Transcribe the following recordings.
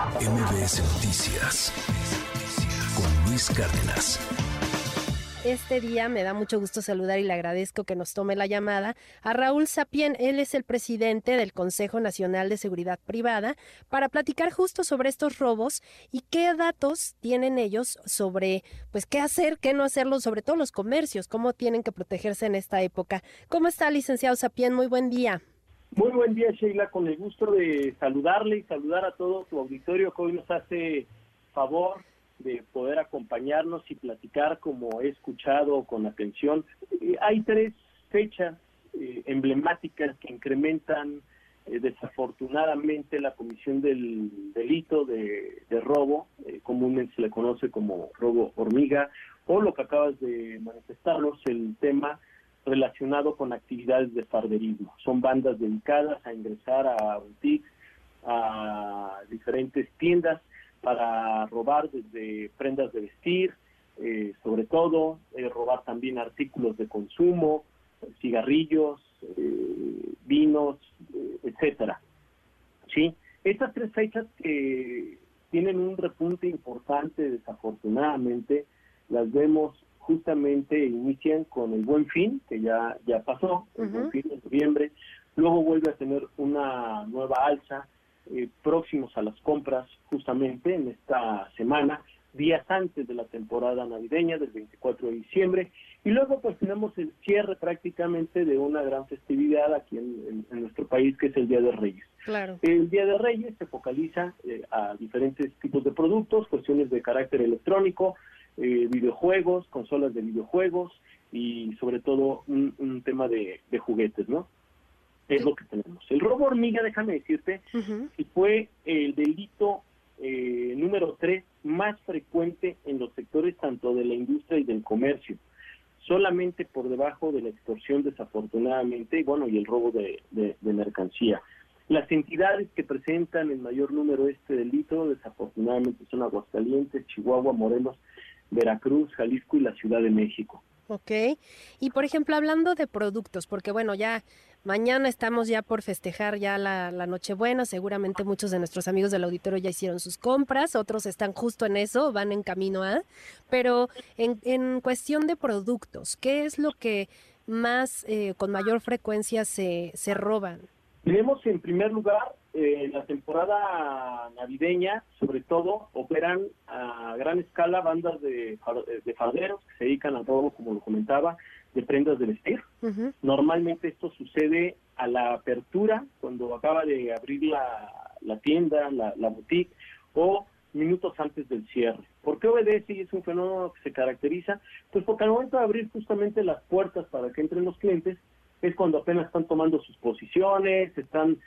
MBS Noticias con Luis Cárdenas. Este día me da mucho gusto saludar y le agradezco que nos tome la llamada a Raúl Sapién. Él es el presidente del Consejo Nacional de Seguridad Privada para platicar justo sobre estos robos y qué datos tienen ellos sobre qué hacer, qué no hacerlo, sobre todo los comercios, cómo tienen que protegerse en esta época. ¿Cómo está, licenciado Sapién? Muy buen día. Muy buen día, Sheila, con el gusto de saludarle y saludar a todo tu auditorio que hoy nos hace favor de poder acompañarnos y platicar, como he escuchado con atención. Hay tres fechas emblemáticas que incrementan desafortunadamente la comisión del delito de robo, comúnmente se le conoce como robo hormiga, o lo que acabas de manifestarnos, el tema relacionado con actividades de farderismo. Son bandas dedicadas a ingresar a boutiques, a diferentes tiendas, para robar desde prendas de vestir, sobre todo, robar también artículos de consumo, cigarrillos, vinos, etcétera. ¿Sí? Estas tres fechas tienen un repunte importante, desafortunadamente, las vemos justamente, inician con el Buen Fin, que ya pasó, el Buen Fin de noviembre, luego vuelve a tener una nueva alza, próximos a las compras, justamente en esta semana, días antes de la temporada navideña del 24 de diciembre, y luego tenemos el cierre prácticamente de una gran festividad aquí en nuestro país, que es el Día de Reyes. Claro. El Día de Reyes se focaliza a diferentes tipos de productos, cuestiones de carácter electrónico, videojuegos, consolas de videojuegos, y sobre todo un tema de juguetes, ¿no? Es lo que tenemos. El robo hormiga, déjame decirte, que fue el delito número 3 más frecuente en los sectores tanto de la industria y del comercio, solamente por debajo de la extorsión, desafortunadamente, y el robo de mercancía. Las entidades que presentan el mayor número de este delito, desafortunadamente, son Aguascalientes, Chihuahua, Morelos, Veracruz, Jalisco y la Ciudad de México. Ok, y por ejemplo, hablando de productos, porque ya mañana estamos ya por festejar ya la Nochebuena, seguramente muchos de nuestros amigos del auditorio ya hicieron sus compras, otros están justo en eso, van en camino a, pero en cuestión de productos, ¿qué es lo que más, con mayor frecuencia se roban? Tenemos en primer lugar, la temporada navideña, sobre todo, operan a gran escala bandas de farderos que se dedican a robo, como lo comentaba, de prendas de vestir. Normalmente esto sucede a la apertura, cuando acaba de abrir la tienda, la boutique, o minutos antes del cierre. ¿Por qué obedece y es un fenómeno que se caracteriza? Pues porque al momento de abrir justamente las puertas para que entren los clientes, es cuando apenas están tomando sus posiciones, están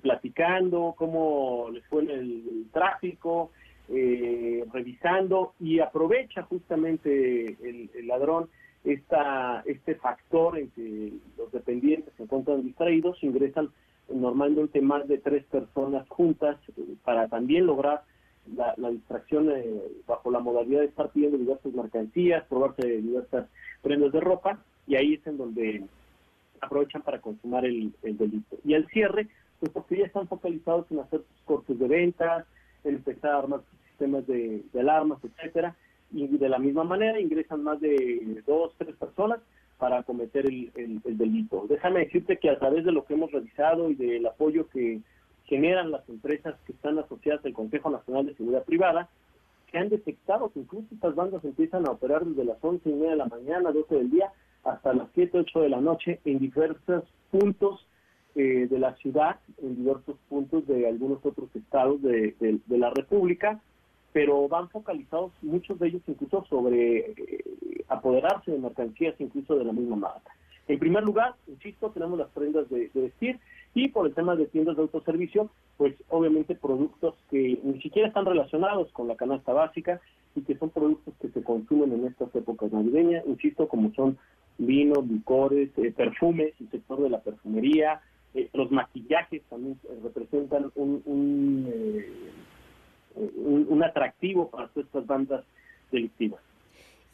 platicando cómo les fue en el tráfico, revisando, y aprovecha justamente el ladrón este factor en que los dependientes se encuentran distraídos, ingresan normalmente más de 3 personas juntas para también lograr la distracción bajo la modalidad de estar pidiendo diversas mercancías, probarse diversas prendas de ropa, y ahí es en donde aprovechan para consumar el delito. Y al cierre, pues porque ya están focalizados en hacer sus cortes de ventas, en empezar a armar sus sistemas de alarmas, etcétera, y de la misma manera ingresan más de 2, 3 personas para cometer el delito. Déjame decirte que a través de lo que hemos revisado y del apoyo que generan las empresas que están asociadas al Consejo Nacional de Seguridad Privada, que han detectado que incluso estas bandas empiezan a operar desde las 11:30 de la mañana, 12 del día, hasta las 7, 8 de la noche en diversos puntos de la ciudad, en diversos puntos de algunos otros estados de la República, pero van focalizados muchos de ellos incluso sobre apoderarse de mercancías incluso de la misma marca. En primer lugar, insisto, tenemos las prendas de vestir y por el tema de tiendas de autoservicio, pues obviamente productos que ni siquiera están relacionados con la canasta básica y que son productos que se consumen en estas épocas navideñas, insisto, como son vinos, licores, perfumes, el sector de la perfumería, los maquillajes también representan un atractivo para todas estas bandas delictivas.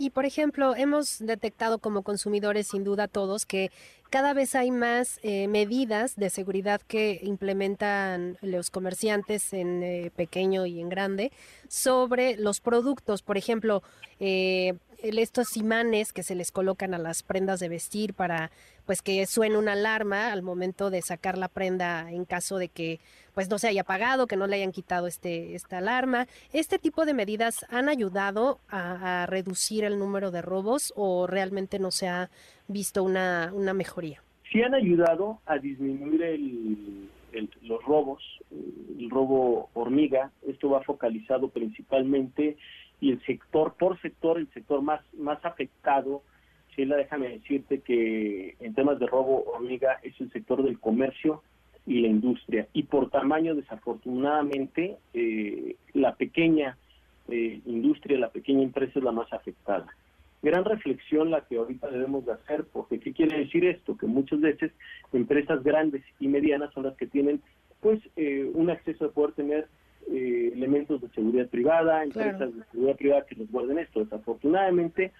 Y, por ejemplo, hemos detectado como consumidores, sin duda todos, que cada vez hay más medidas de seguridad que implementan los comerciantes en pequeño y en grande sobre los productos. Por ejemplo, estos imanes que se les colocan a las prendas de vestir para pues que suene una alarma al momento de sacar la prenda en caso de que pues no se haya apagado, que no le hayan quitado esta alarma. ¿Este tipo de medidas han ayudado a reducir el número de robos o realmente no se ha visto una mejoría? Sí han ayudado a disminuir los robos, el robo hormiga. Esto va focalizado principalmente y el sector por sector, el sector más afectado, Sheila, déjame decirte que en temas de robo hormiga es el sector del comercio y la industria. Y por tamaño, desafortunadamente, la pequeña industria, la pequeña empresa es la más afectada. Gran reflexión la que ahorita debemos de hacer, porque ¿qué quiere decir esto? Que muchas veces empresas grandes y medianas son las que tienen pues un acceso a poder tener elementos de seguridad privada, empresas [S2] Claro. [S1] De seguridad privada que nos guarden esto. Desafortunadamente,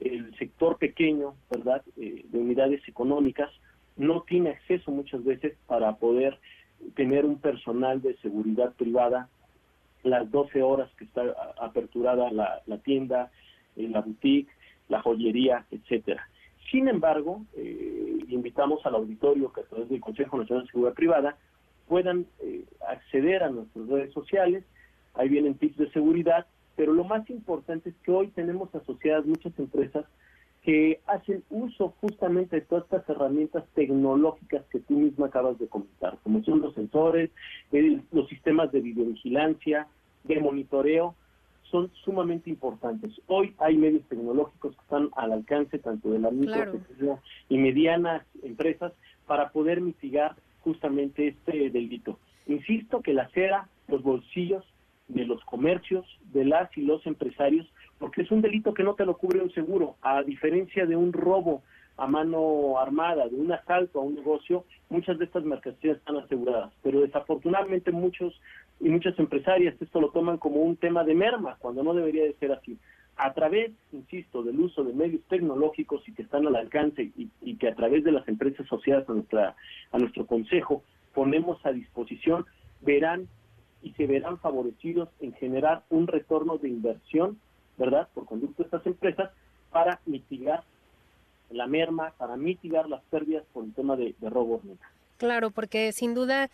el sector pequeño, ¿verdad?, de unidades económicas, no tiene acceso muchas veces para poder tener un personal de seguridad privada las 12 horas que está aperturada la tienda, la boutique, la joyería, etcétera. Sin embargo, invitamos al auditorio que a través del Consejo Nacional de Seguridad Privada puedan acceder a nuestras redes sociales. Ahí vienen tips de seguridad, pero lo más importante es que hoy tenemos asociadas muchas empresas que hacen uso justamente de todas estas herramientas tecnológicas que tú misma acabas de comentar, como son los sensores, los sistemas de videovigilancia, de monitoreo, son sumamente importantes. Hoy hay medios tecnológicos que están al alcance tanto de las micro, pequeñas y medianas empresas para poder mitigar justamente este delito. Insisto que la cera, los bolsillos de los comercios, de las y los empresarios, porque es un delito que no te lo cubre un seguro, a diferencia de un robo a mano armada, de un asalto a un negocio, muchas de estas mercancías están aseguradas, pero desafortunadamente muchas empresarias esto lo toman como un tema de merma, cuando no debería de ser así. A través, insisto, del uso de medios tecnológicos y que están al alcance y que a través de las empresas asociadas a nuestro consejo ponemos a disposición, verán y se verán favorecidos en generar un retorno de inversión, ¿verdad?, por conducto de estas empresas para mitigar la merma, para mitigar las pérdidas por el tema de robo hormiga. Claro, porque sin duda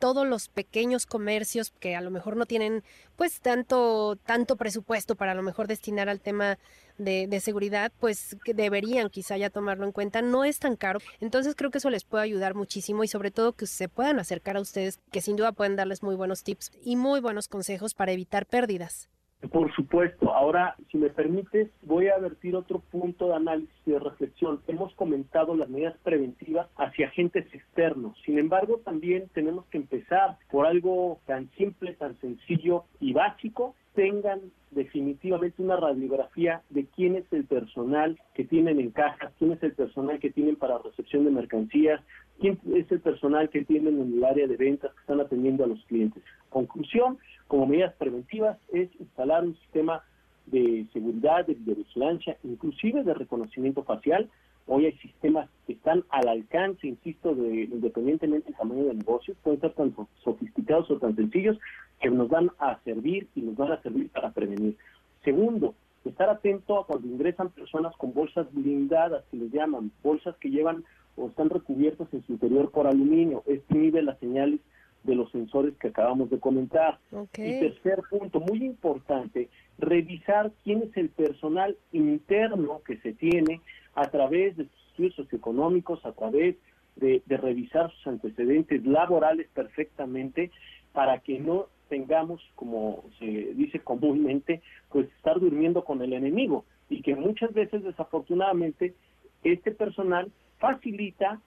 todos los pequeños comercios que a lo mejor no tienen pues tanto presupuesto para a lo mejor destinar al tema de seguridad, pues que deberían quizá ya tomarlo en cuenta, no es tan caro, entonces creo que eso les puede ayudar muchísimo y sobre todo que se puedan acercar a ustedes, que sin duda pueden darles muy buenos tips y muy buenos consejos para evitar pérdidas. Por supuesto. Ahora, si me permites, voy a vertir otro punto de análisis y de reflexión. Hemos comentado las medidas preventivas hacia agentes externos. Sin embargo, también tenemos que empezar por algo tan simple, tan sencillo y básico. Tengan definitivamente una radiografía de quién es el personal que tienen en cajas, quién es el personal que tienen para recepción de mercancías, quién es el personal que tienen en el área de ventas que están atendiendo a los clientes. Conclusión, como medidas preventivas, es instalar un sistema de seguridad, de videovigilancia, inclusive de reconocimiento facial. Hoy hay sistemas que están al alcance, insisto, independientemente del tamaño del negocio, pueden ser tan sofisticados o tan sencillos que nos van a servir y nos van a servir para prevenir. Segundo, estar atento a cuando ingresan personas con bolsas blindadas, que les llaman, bolsas que llevan o están recubiertas en su interior por aluminio. Esto inhibe las señales de los sensores que acabamos de comentar. Okay. Y tercer punto, muy importante, revisar quién es el personal interno que se tiene a través de sus estudios socioeconómicos, a través de revisar sus antecedentes laborales perfectamente para que no tengamos, como se dice comúnmente, pues estar durmiendo con el enemigo y que muchas veces desafortunadamente este personal facilita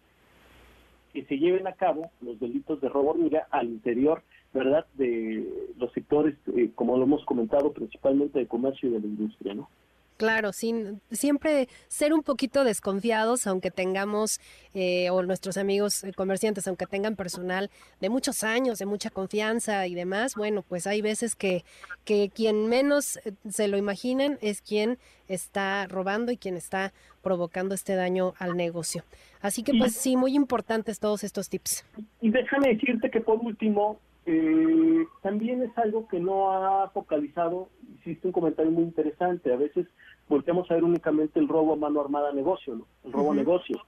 que se lleven a cabo los delitos de robo hormiga al interior, ¿verdad?, de los sectores, como lo hemos comentado, principalmente de comercio y de la industria, ¿no? Claro, siempre ser un poquito desconfiados, aunque tengamos, o nuestros amigos comerciantes, aunque tengan personal de muchos años, de mucha confianza y demás. Bueno, pues hay veces que quien menos se lo imaginan es quien está robando y quien está provocando este daño al negocio. Así que pues sí, muy importantes todos estos tips. Y déjame decirte que por último, también es algo que no ha focalizado, hiciste un comentario muy interesante, a veces volteamos a ver únicamente el robo a mano armada a negocio, ¿no? El robo a negocio,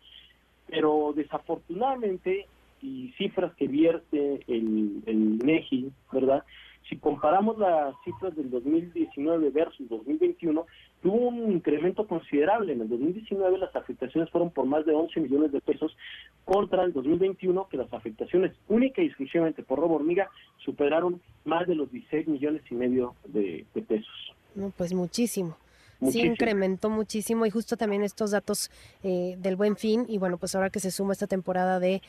pero desafortunadamente, y cifras que vierte el INEGI, ¿verdad? Si comparamos las cifras del 2019 versus 2021, tuvo un incremento considerable. En el 2019 las afectaciones fueron por más de 11 millones de pesos contra el 2021, que las afectaciones única y exclusivamente por robo hormiga superaron más de los 16 millones y medio de pesos. No, pues muchísimo. Muchísimo. Sí, incrementó muchísimo, y justo también estos datos del Buen Fin, y bueno, pues ahora que se suma esta temporada de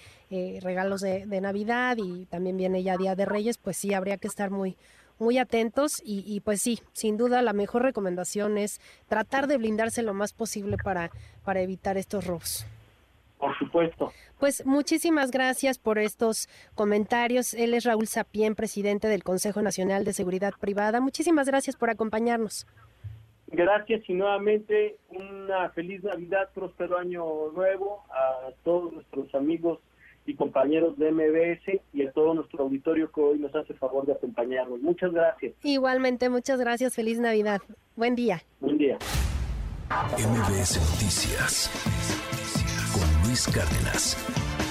regalos de Navidad, y también viene ya Día de Reyes, pues sí, habría que estar muy atentos, y pues sí, sin duda la mejor recomendación es tratar de blindarse lo más posible para evitar estos robos. Por supuesto. Pues muchísimas gracias por estos comentarios. Él es Raúl Sapién, presidente del Consejo Nacional de Seguridad Privada. Muchísimas gracias por acompañarnos. Gracias, y nuevamente una feliz Navidad, próspero año nuevo a todos nuestros amigos y compañeros de MBS y a todo nuestro auditorio que hoy nos hace favor de acompañarnos. Muchas gracias. Igualmente, muchas gracias. Feliz Navidad. Buen día. Buen día. MBS Noticias con Luis Cárdenas.